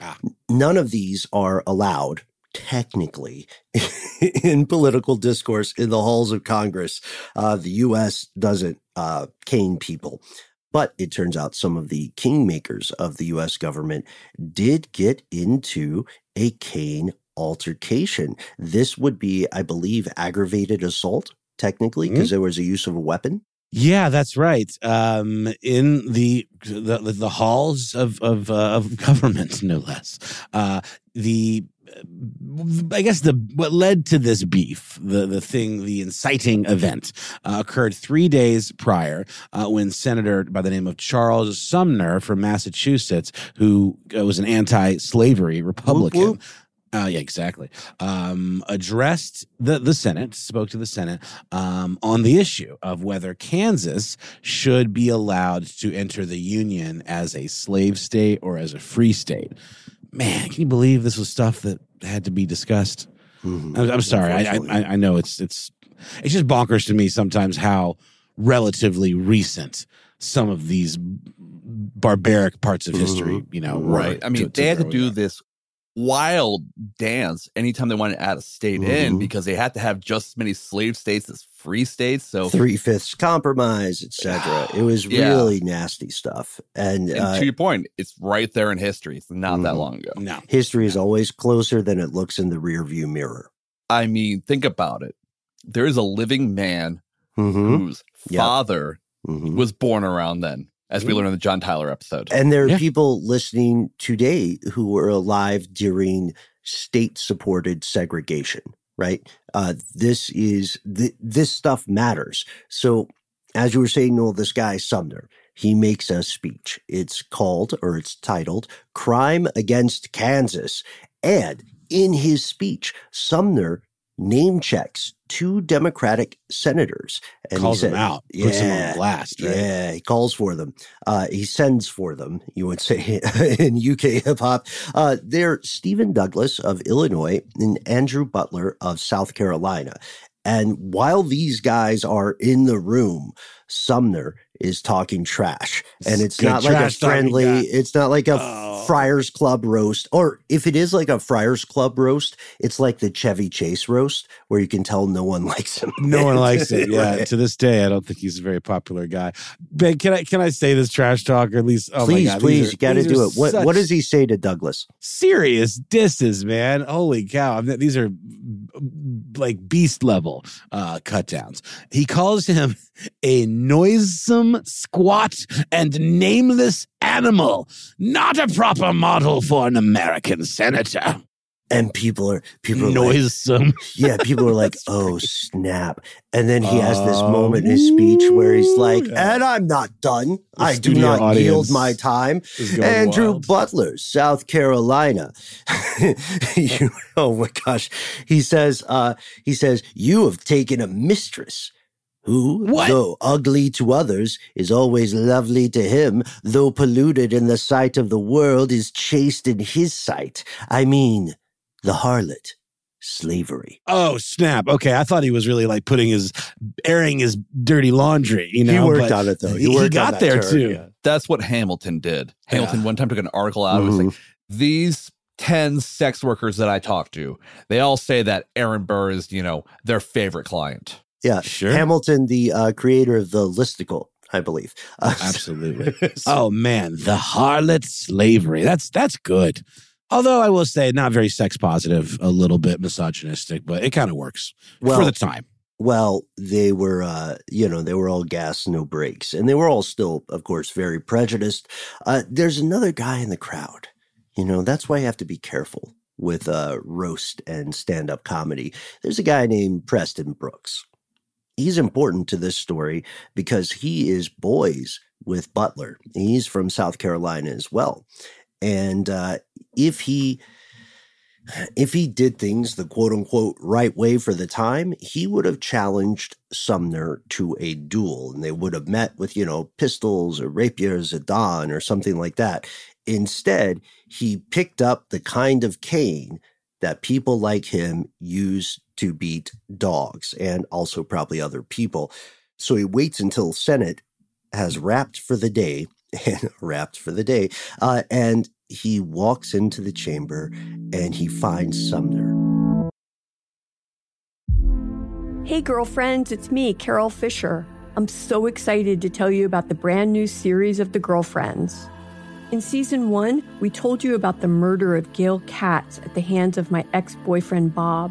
Ah. None of these are allowed, technically, in political discourse in the halls of Congress. Uh, the U S doesn't uh, cane people. But it turns out some of the kingmakers of the U S government did get into a cane altercation. This would be, I believe, aggravated assault, technically, because mm-hmm. there was a use of a weapon. Yeah, that's right. Um, in the, the the halls of of, uh, of government, no less. Uh, the I guess the what led to this beef, the the thing, the inciting event, uh, occurred three days prior uh, when Senator by the name of Charles Sumner from Massachusetts, who was an anti-slavery Republican. Whoop, whoop. Uh, yeah, exactly. Um, addressed the, the Senate, spoke to the Senate um, on the issue of whether Kansas should be allowed to enter the Union as a slave state or as a free state. Man, can you believe this was stuff that had to be discussed? Mm-hmm. I'm, I'm sorry. I, I I know it's it's it's just bonkers to me sometimes how relatively recent some of these barbaric parts of history, you know, right. Were, I mean, to, to they had to do that. This wild dance anytime they wanted to add a state mm-hmm. in because they had to have just as many slave states as free states. So three-fifths compromise, et cetera. It was yeah. really nasty stuff. And, and uh, to your point, it's right there in history. It's not mm-hmm. that long ago. No, history is always closer than it looks in the rearview mirror. I mean, think about it. There is a living man mm-hmm. whose yep. father mm-hmm. was born around then. As we learned in the John Tyler episode. And there are yeah. people listening today who were alive during state-supported segregation, right? Uh, this is th- this stuff matters. So as you were saying, Noel, this guy Sumner, he makes a speech. It's called or it's titled Crime Against Kansas. And in his speech, Sumner name checks two Democratic senators. And calls he said, them out. Yeah, puts them on blast. Right? Yeah, he calls for them. Uh, he sends for them, you would say, in U K hip-hop. Uh, they're Stephen Douglas of Illinois and Andrew Butler of South Carolina. And while these guys are in the room, Sumner is talking trash. And it's Good not like a friendly, it's not like a oh. Friars Club roast. Or if it is like a Friars Club roast, it's like the Chevy Chase roast where you can tell no one likes him. No one likes him. Yeah. Right. To this day, I don't think he's a very popular guy. Ben, can I can I say this trash talk or at least? Oh please, my God, please, are, you got to do it. What what does he say to Douglas? Serious disses, man. Holy cow. I mean, these are like beast level uh, cut downs. He calls him a noisome, squat, and nameless animal. Not a proper model for an American senator. And people are people are noisome. Like, yeah, people are like, oh, snap. And then he has this moment in his speech where he's like, and I'm not done. The I do not yield my time. Andrew wild. Butler, South Carolina. you, oh, my gosh. He says, uh, he says, you have taken a mistress who, what? though ugly to others, is always lovely to him, though polluted in the sight of the world, is chaste in his sight. I mean... the harlot, slavery. Oh, snap. Okay, I thought he was really like putting his, airing his dirty laundry, you know. He worked but on it, though. He, he got there, term. too. Yeah. That's what Hamilton did. Hamilton yeah. one time took an article out. It was like, these ten sex workers that I talked to, they all say that Aaron Burr is, you know, their favorite client. Yeah, sure. Hamilton, the uh, creator of the listicle. I believe. Uh, Absolutely. so, oh, man, the harlot slavery. That's that's good. Although I will say not very sex positive, a little bit misogynistic, but it kind of works well, for the time. Well, they were, uh, you know, they were all gas, no brakes. And they were all still, of course, very prejudiced. Uh, there's another guy in the crowd. You know, that's why you have to be careful with uh, roast and stand-up comedy. There's a guy named Preston Brooks. He's important to this story because he is boys with Butler. He's from South Carolina as well. And uh, if he if he did things the quote-unquote right way for the time, he would have challenged Sumner to a duel, and they would have met with, you know, pistols or rapiers at dawn or something like that. Instead, he picked up the kind of cane that people like him use to beat dogs and also probably other people. So he waits until Senate has wrapped for the day. And wrapped for the day. Uh, and he walks into the chamber and he finds Sumner. Hey, girlfriends, it's me, Carol Fisher. I'm so excited to tell you about the brand new series of The Girlfriends. In season one, we told you about the murder of Gail Katz at the hands of my ex-boyfriend, Bob.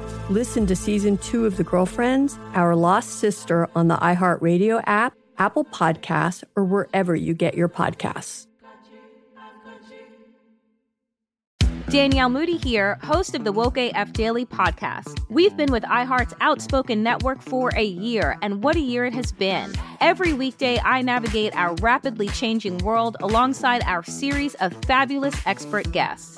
Listen to Season two of The Girlfriends, Our Lost Sister on the iHeartRadio app, Apple Podcasts, or wherever you get your podcasts. Danielle Moody here, host of the Woke A F Daily podcast. We've been with iHeart's Outspoken Network for a year, and what a year it has been. Every weekday, I navigate our rapidly changing world alongside our series of fabulous expert guests.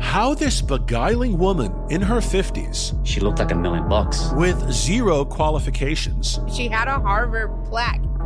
How this beguiling woman in her fifties. She looked like a million bucks. With zero qualifications. She had a Harvard plaque.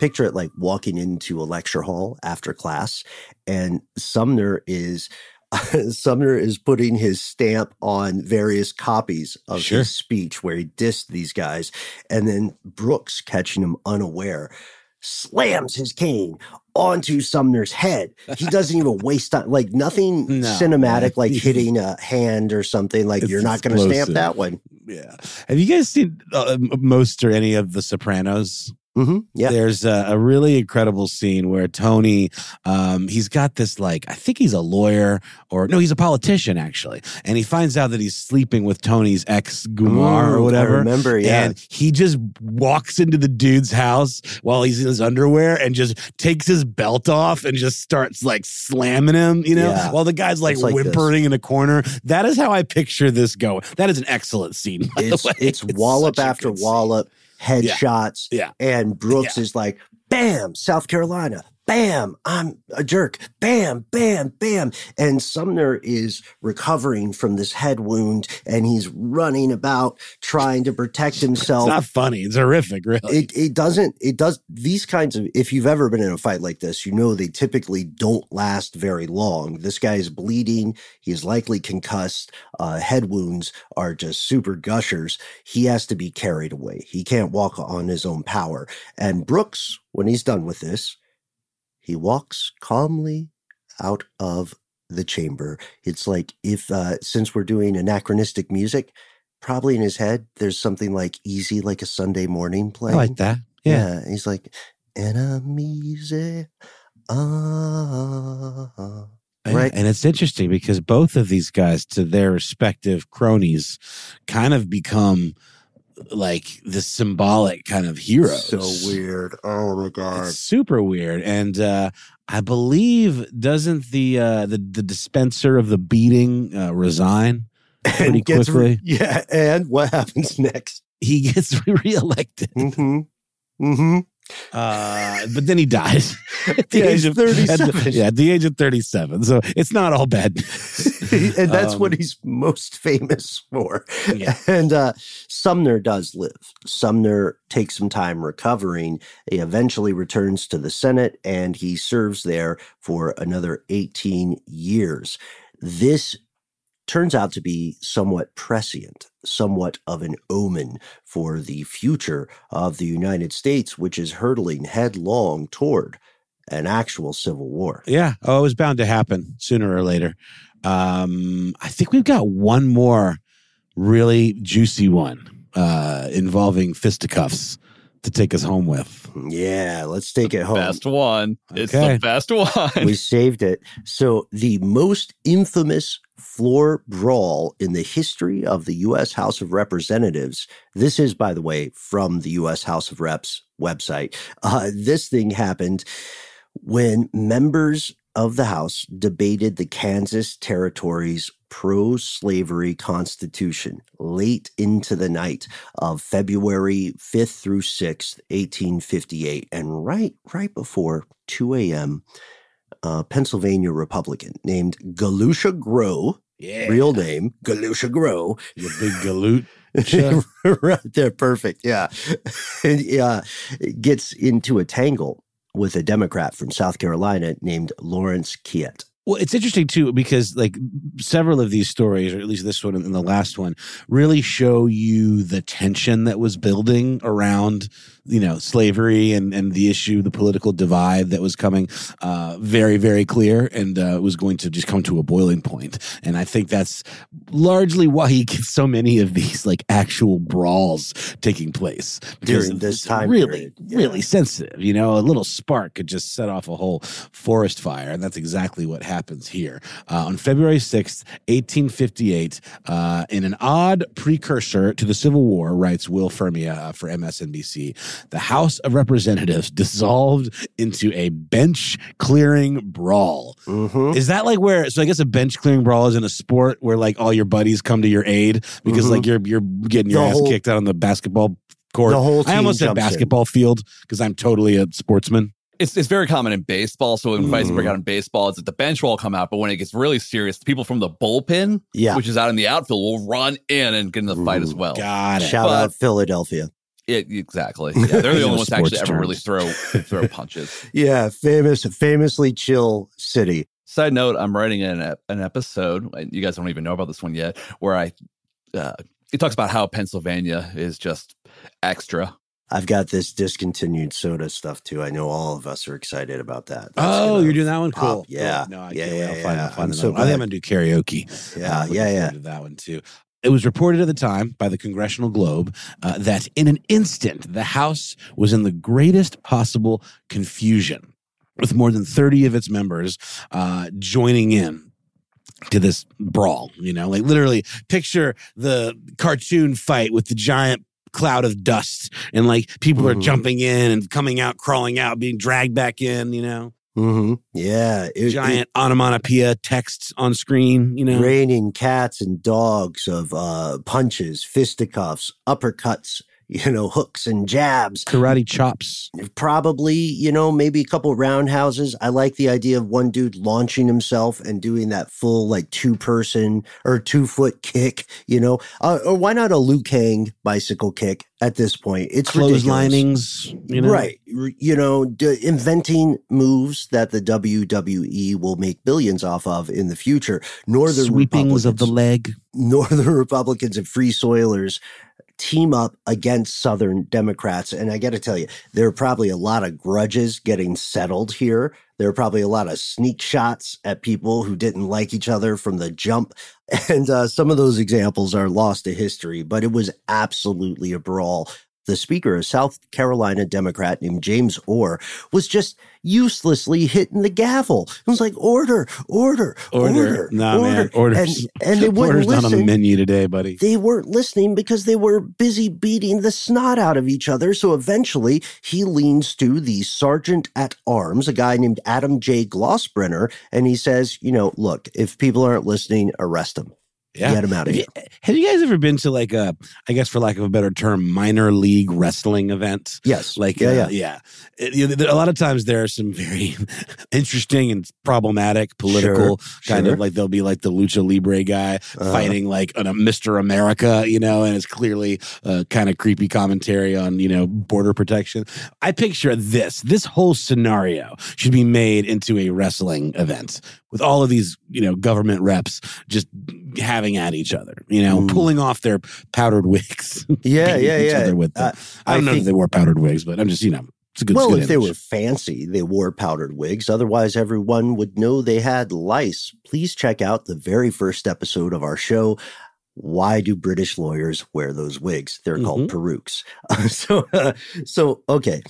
Picture it like walking into a lecture hall after class, and Sumner is Sumner is putting his stamp on various copies of sure. his speech where he dissed these guys, and then Brooks, catching him unaware, slams his cane onto Sumner's head. He doesn't even waste time, like nothing no. cinematic, like hitting a hand or something. Like it's you're not going to stamp that one. Yeah. Have you guys seen uh, most or any of The Sopranos? Mm-hmm. Yeah. There's a, a really incredible scene where Tony, um, he's got this like, I think he's a lawyer or no, he's a politician actually. And he finds out that he's sleeping with Tony's ex Gumar or whatever. I remember, yeah. And he just walks into the dude's house while he's in his underwear and just takes his belt off and just starts like slamming him, you know, yeah. while the guy's like, like whimpering this. in a corner. That is how I picture this going. That is an excellent scene. By it's, the way. It's, it's wallop after wallop. Scene. Headshots, yeah. yeah, and Brooks yeah. is like, bam, South Carolina, bam, I'm a jerk, bam, bam, bam. And Sumner is recovering from this head wound, and he's running about trying to protect himself. It's not funny. It's horrific, really. It, it doesn't, it does, these kinds of, if you've ever been in a fight like this, you know they typically don't last very long. This guy is bleeding. He is likely concussed. Uh, head wounds are just super gushers. He has to be carried away. He can't walk on his own power. And Brooks, when he's done with this, he walks calmly out of the chamber. It's like if, uh, since we're doing anachronistic music, probably in his head, there's something like Easy Like a Sunday Morning playing. I like that. Yeah. yeah. He's like, and I'm easy. Ah. Right. And it's interesting because both of these guys, to their respective cronies, kind of become like the symbolic kind of heroes. So weird. Oh my God. It's super weird. And uh I believe doesn't the uh the, the dispenser of the beating uh, resign pretty quickly? Re- yeah, and what happens next? He gets reelected. Mm-hmm. Mm-hmm. Uh, but then he dies at the yeah, age of thirty-seven. At the, yeah, at the age of thirty-seven. So it's not all bad news. And that's um, what he's most famous for. Yeah. And uh, Sumner does live. Sumner takes some time recovering. He eventually returns to the Senate, and he serves there for another eighteen years. This turns out to be somewhat prescient, somewhat of an omen for the future of the United States, which is hurtling headlong toward an actual civil war. Yeah. Oh, it was bound to happen sooner or later. Um, I think we've got one more really juicy one uh, involving fisticuffs to take us home with. Yeah, let's take it home. Best one. Okay. It's the best one. We saved it. So the most infamous floor brawl in the history of the U S House of Representatives. This is, by the way, from the U S House of Reps website. Uh, this thing happened when members of the House debated the Kansas Territory's pro-slavery constitution late into the night of February fifth through sixth, eighteen fifty-eight. And right, right before two a.m., a Pennsylvania Republican named Galusha Grow, yeah. real name, Galusha Grow. Your big galoot. Right there, perfect, yeah. And, uh, gets into a tangle with a Democrat from South Carolina named Lawrence Kiett. Well, it's interesting, too, because like several of these stories, or at least this one and the last one, really show you the tension that was building around, you know, slavery and, and the issue, the political divide that was coming uh, very, very clear and uh, was going to just come to a boiling point. And I think that's largely why you get so many of these like actual brawls taking place. During this time really, period. Yeah. Really sensitive, you know, a little spark could just set off a whole forest fire. And that's exactly what happens here. Uh, on February sixth, eighteen fifty-eight, uh, in an odd precursor to the Civil War, writes Will Fermia for M S N B C, the House of Representatives dissolved into a bench-clearing brawl. Mm-hmm. Is that like where, so I guess a bench-clearing brawl is in a sport where like all your buddies come to your aid because mm-hmm. like you're you're getting your the ass whole, kicked out on the basketball court. The whole team I almost said basketball in. Field because I'm totally a sportsman. It's it's very common in baseball. So when mm. fights break out in baseball, it's that the bench will come out. But when it gets really serious, people from the bullpen, yeah. which is out in the outfield, will run in and get in the Ooh, fight as well. Got it. Shout but, out Philadelphia. It, exactly. Yeah, they're the only ones actually terms. ever really throw throw punches. Yeah, famous, famously chill city. Side note, I'm writing an an episode, you guys don't even know about this one yet, where I uh, it talks about how Pennsylvania is just extra. I've got this discontinued soda stuff, too. I know all of us are excited about that. That's oh, you're doing that one? Pop. Cool. Yeah. Cool. No, I yeah, can't yeah, wait. I'll find, yeah. I'll find that so one. I think I'm going to do karaoke. Yeah, I'm yeah, yeah. that one, too. It was reported at the time by the Congressional Globe uh, that in an instant, the House was in the greatest possible confusion, with more than thirty of its members uh, joining in to this brawl. You know, like literally picture the cartoon fight with the giant cloud of dust and like people mm-hmm. are jumping in and coming out, crawling out, being dragged back in, you know. Mm-hmm. Yeah. It, Giant it, onomatopoeia texts on screen, you know. Raining cats and dogs of uh, punches, fisticuffs, uppercuts, you know, hooks and jabs. Karate chops. Probably, you know, maybe a couple roundhouses. I like the idea of one dude launching himself and doing that full, like, two-person or two-foot kick, you know. Uh, or why not a Liu Kang bicycle kick at this point? It's ridiculous. Clotheslinings, you know. Right. You know, d- inventing moves that the W W E will make billions off of in the future. Northern Sweepings of the leg. Northern Republicans and Free Soilers team up against Southern Democrats. And I got to tell you, there are probably a lot of grudges getting settled here. There are probably a lot of sneak shots at people who didn't like each other from the jump. And uh, some of those examples are lost to history, but it was absolutely a brawl. The speaker, a South Carolina Democrat named James Orr, was just uselessly hitting the gavel. It was like, order, order, order, order. Nah, order. Man, orders. And, and they wouldn't order's listen. Not on the menu today, buddy. They weren't listening because they were busy beating the snot out of each other. So eventually he leans to the sergeant at arms, a guy named Adam J. Glossbrenner, and he says, you know, look, if people aren't listening, arrest them. Yeah. Get him out of here. Have you guys ever been to like a, I guess for lack of a better term, minor league wrestling event? Yes. Like, yeah. Uh, yeah. It, it, a lot of times there are some very interesting and problematic political sure, kind sure. of like, there'll be like the Lucha Libre guy uh-huh. fighting like a, a Mister America, you know, and it's clearly a kind of creepy commentary on, you know, border protection. I picture this, this whole scenario should be made into a wrestling event with all of these, you know, government reps just having at each other, you know, mm. pulling off their powdered wigs. Yeah, yeah, each yeah. Other with them. Uh, I don't I know think, if they wore powdered wigs, but I'm just, you know, it's a good Well, good if image. They were fancy, they wore powdered wigs. Otherwise, everyone would know they had lice. Please check out the very first episode of our show, Why Do British Lawyers Wear Those Wigs? They're mm-hmm. called perukes. Uh, so, uh, so, okay,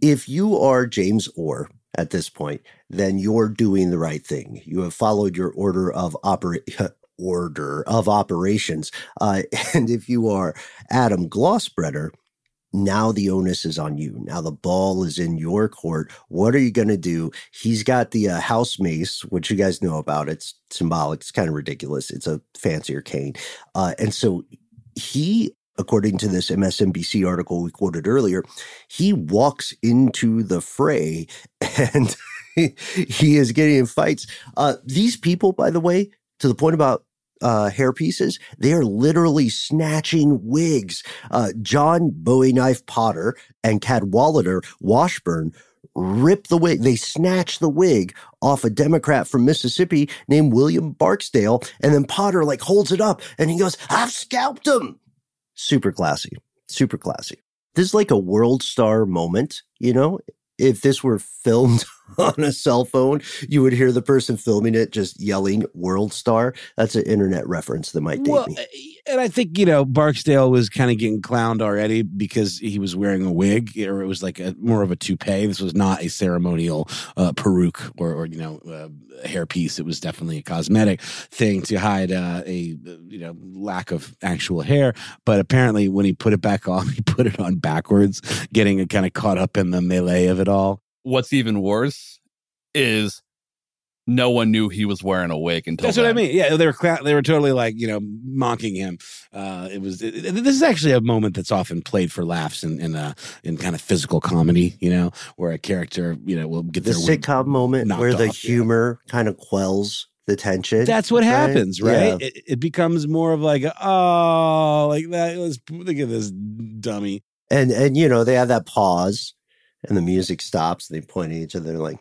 if you are James Orr, at this point, then you're doing the right thing. You have followed your order of operation. order of operations. Uh, and if you are Adam Glossbrenner, now the onus is on you. Now the ball is in your court. What are you going to do? He's got the uh, house mace, which you guys know about. It's symbolic. It's kind of ridiculous. It's a fancier cane. Uh, and so he, according to this M S N B C article we quoted earlier, he walks into the fray and he is getting in fights. Uh, these people, by the way, to the point about uh, hair pieces, they are literally snatching wigs. Uh, John Bowie Knife Potter and Cadwallader Washburn rip the wig. They snatch the wig off a Democrat from Mississippi named William Barksdale. And then Potter like holds it up and he goes, I've scalped him. Super classy. Super classy. This is like a world star moment, you know? If this were filmed on a cell phone, you would hear the person filming it just yelling world star. That's an internet reference that might date well, me. And I think, you know, Barksdale was kind of getting clowned already because he was wearing a wig, or it was like a, more of a toupee. This was not a ceremonial uh, perruque or, or, you know, uh, hairpiece. It was definitely a cosmetic thing to hide uh, a, you know, lack of actual hair. But apparently when he put it back on, he put it on backwards, getting kind of caught up in the melee of it all. What's even worse is no one knew he was wearing a wig until that's then. What I mean. Yeah, they were cl- they were totally like, you know, mocking him. Uh, it was it, this is actually a moment that's often played for laughs in in, uh, in kind of physical comedy, you know, where a character, you know, will get the their sitcom moment where the off, humor yeah. kind of quells the tension. That's what right? happens, right? Yeah. It, it becomes more of like, oh, like that. Let's look at this dummy. And and you know they have that pause. And the music stops. And they point at each other like,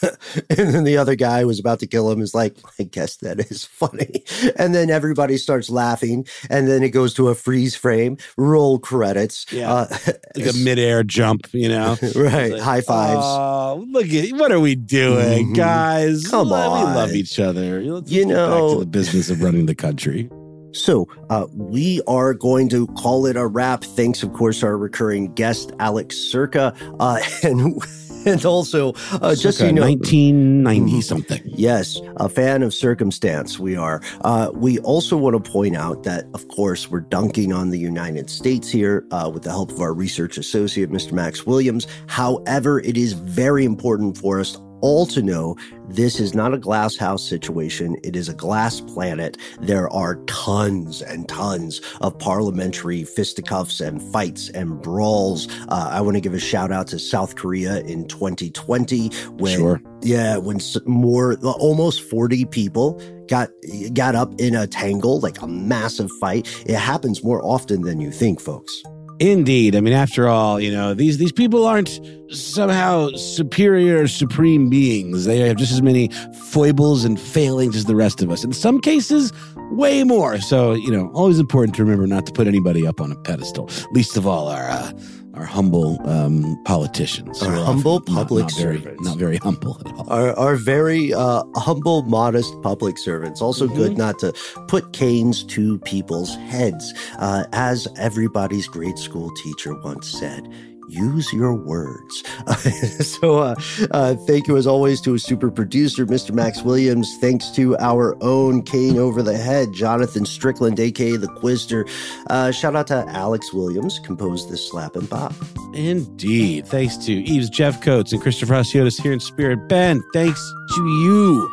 and then the other guy who was about to kill him is like, I guess that is funny. And then everybody starts laughing. And then it goes to a freeze frame, roll credits. Yeah. Uh, like a midair jump, you know? Right. Like, high fives. Oh, look at, what are we doing, mm-hmm. guys? Come Let on. We love each other. Let's you know, back to the business of running the country. So uh, we are going to call it a wrap. Thanks, of course, our recurring guest, Alex Circa. Uh, and and also, uh, just so you know, nineteen ninety something. Yes, a fan of circumstance we are. Uh, we also want to point out that, of course, we're dunking on the United States here uh, with the help of our research associate, Mister Max Williams. However, it is very important for us all to know this is not a glass house situation. It is a glass planet. There are tons and tons of parliamentary fisticuffs and fights and brawls. Uh, I want to give a shout out to South Korea in twenty twenty when, sure. yeah, when more, almost forty people got, got up in a tangle, like a massive fight. It happens more often than you think, folks. Indeed. I mean, after all, you know, these these people aren't somehow superior, supreme beings. They have just as many foibles and failings as the rest of us. In some cases, way more. So, you know, always important to remember not to put anybody up on a pedestal, least of all our uh, our humble um, politicians. Our humble public not, not servants. Very, not very humble at all. Our, our very uh, humble, modest public servants. Also mm-hmm. good not to put canes to people's heads. Uh, as everybody's grade school teacher once said, use your words. Uh, so uh, uh, thank you, as always, to a super producer, Mister Max Williams. Thanks to our own cane over the head, Jonathan Strickland, a k a. The Quizster. Uh, shout out to Alex Williams, composed this slap and bop. Indeed. Thanks to Eves Jeff Coates and Christopher Hasiotis here in spirit. Ben, thanks to you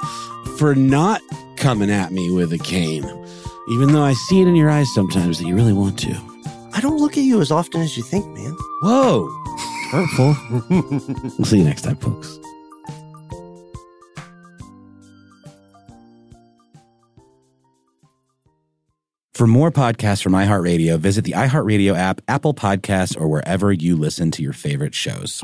for not coming at me with a cane, even though I see it in your eyes sometimes that you really want to. I don't look at you as often as you think, man. Whoa. Hurtful. We'll see you next time, folks. For more podcasts from iHeartRadio, visit the iHeartRadio app, Apple Podcasts, or wherever you listen to your favorite shows.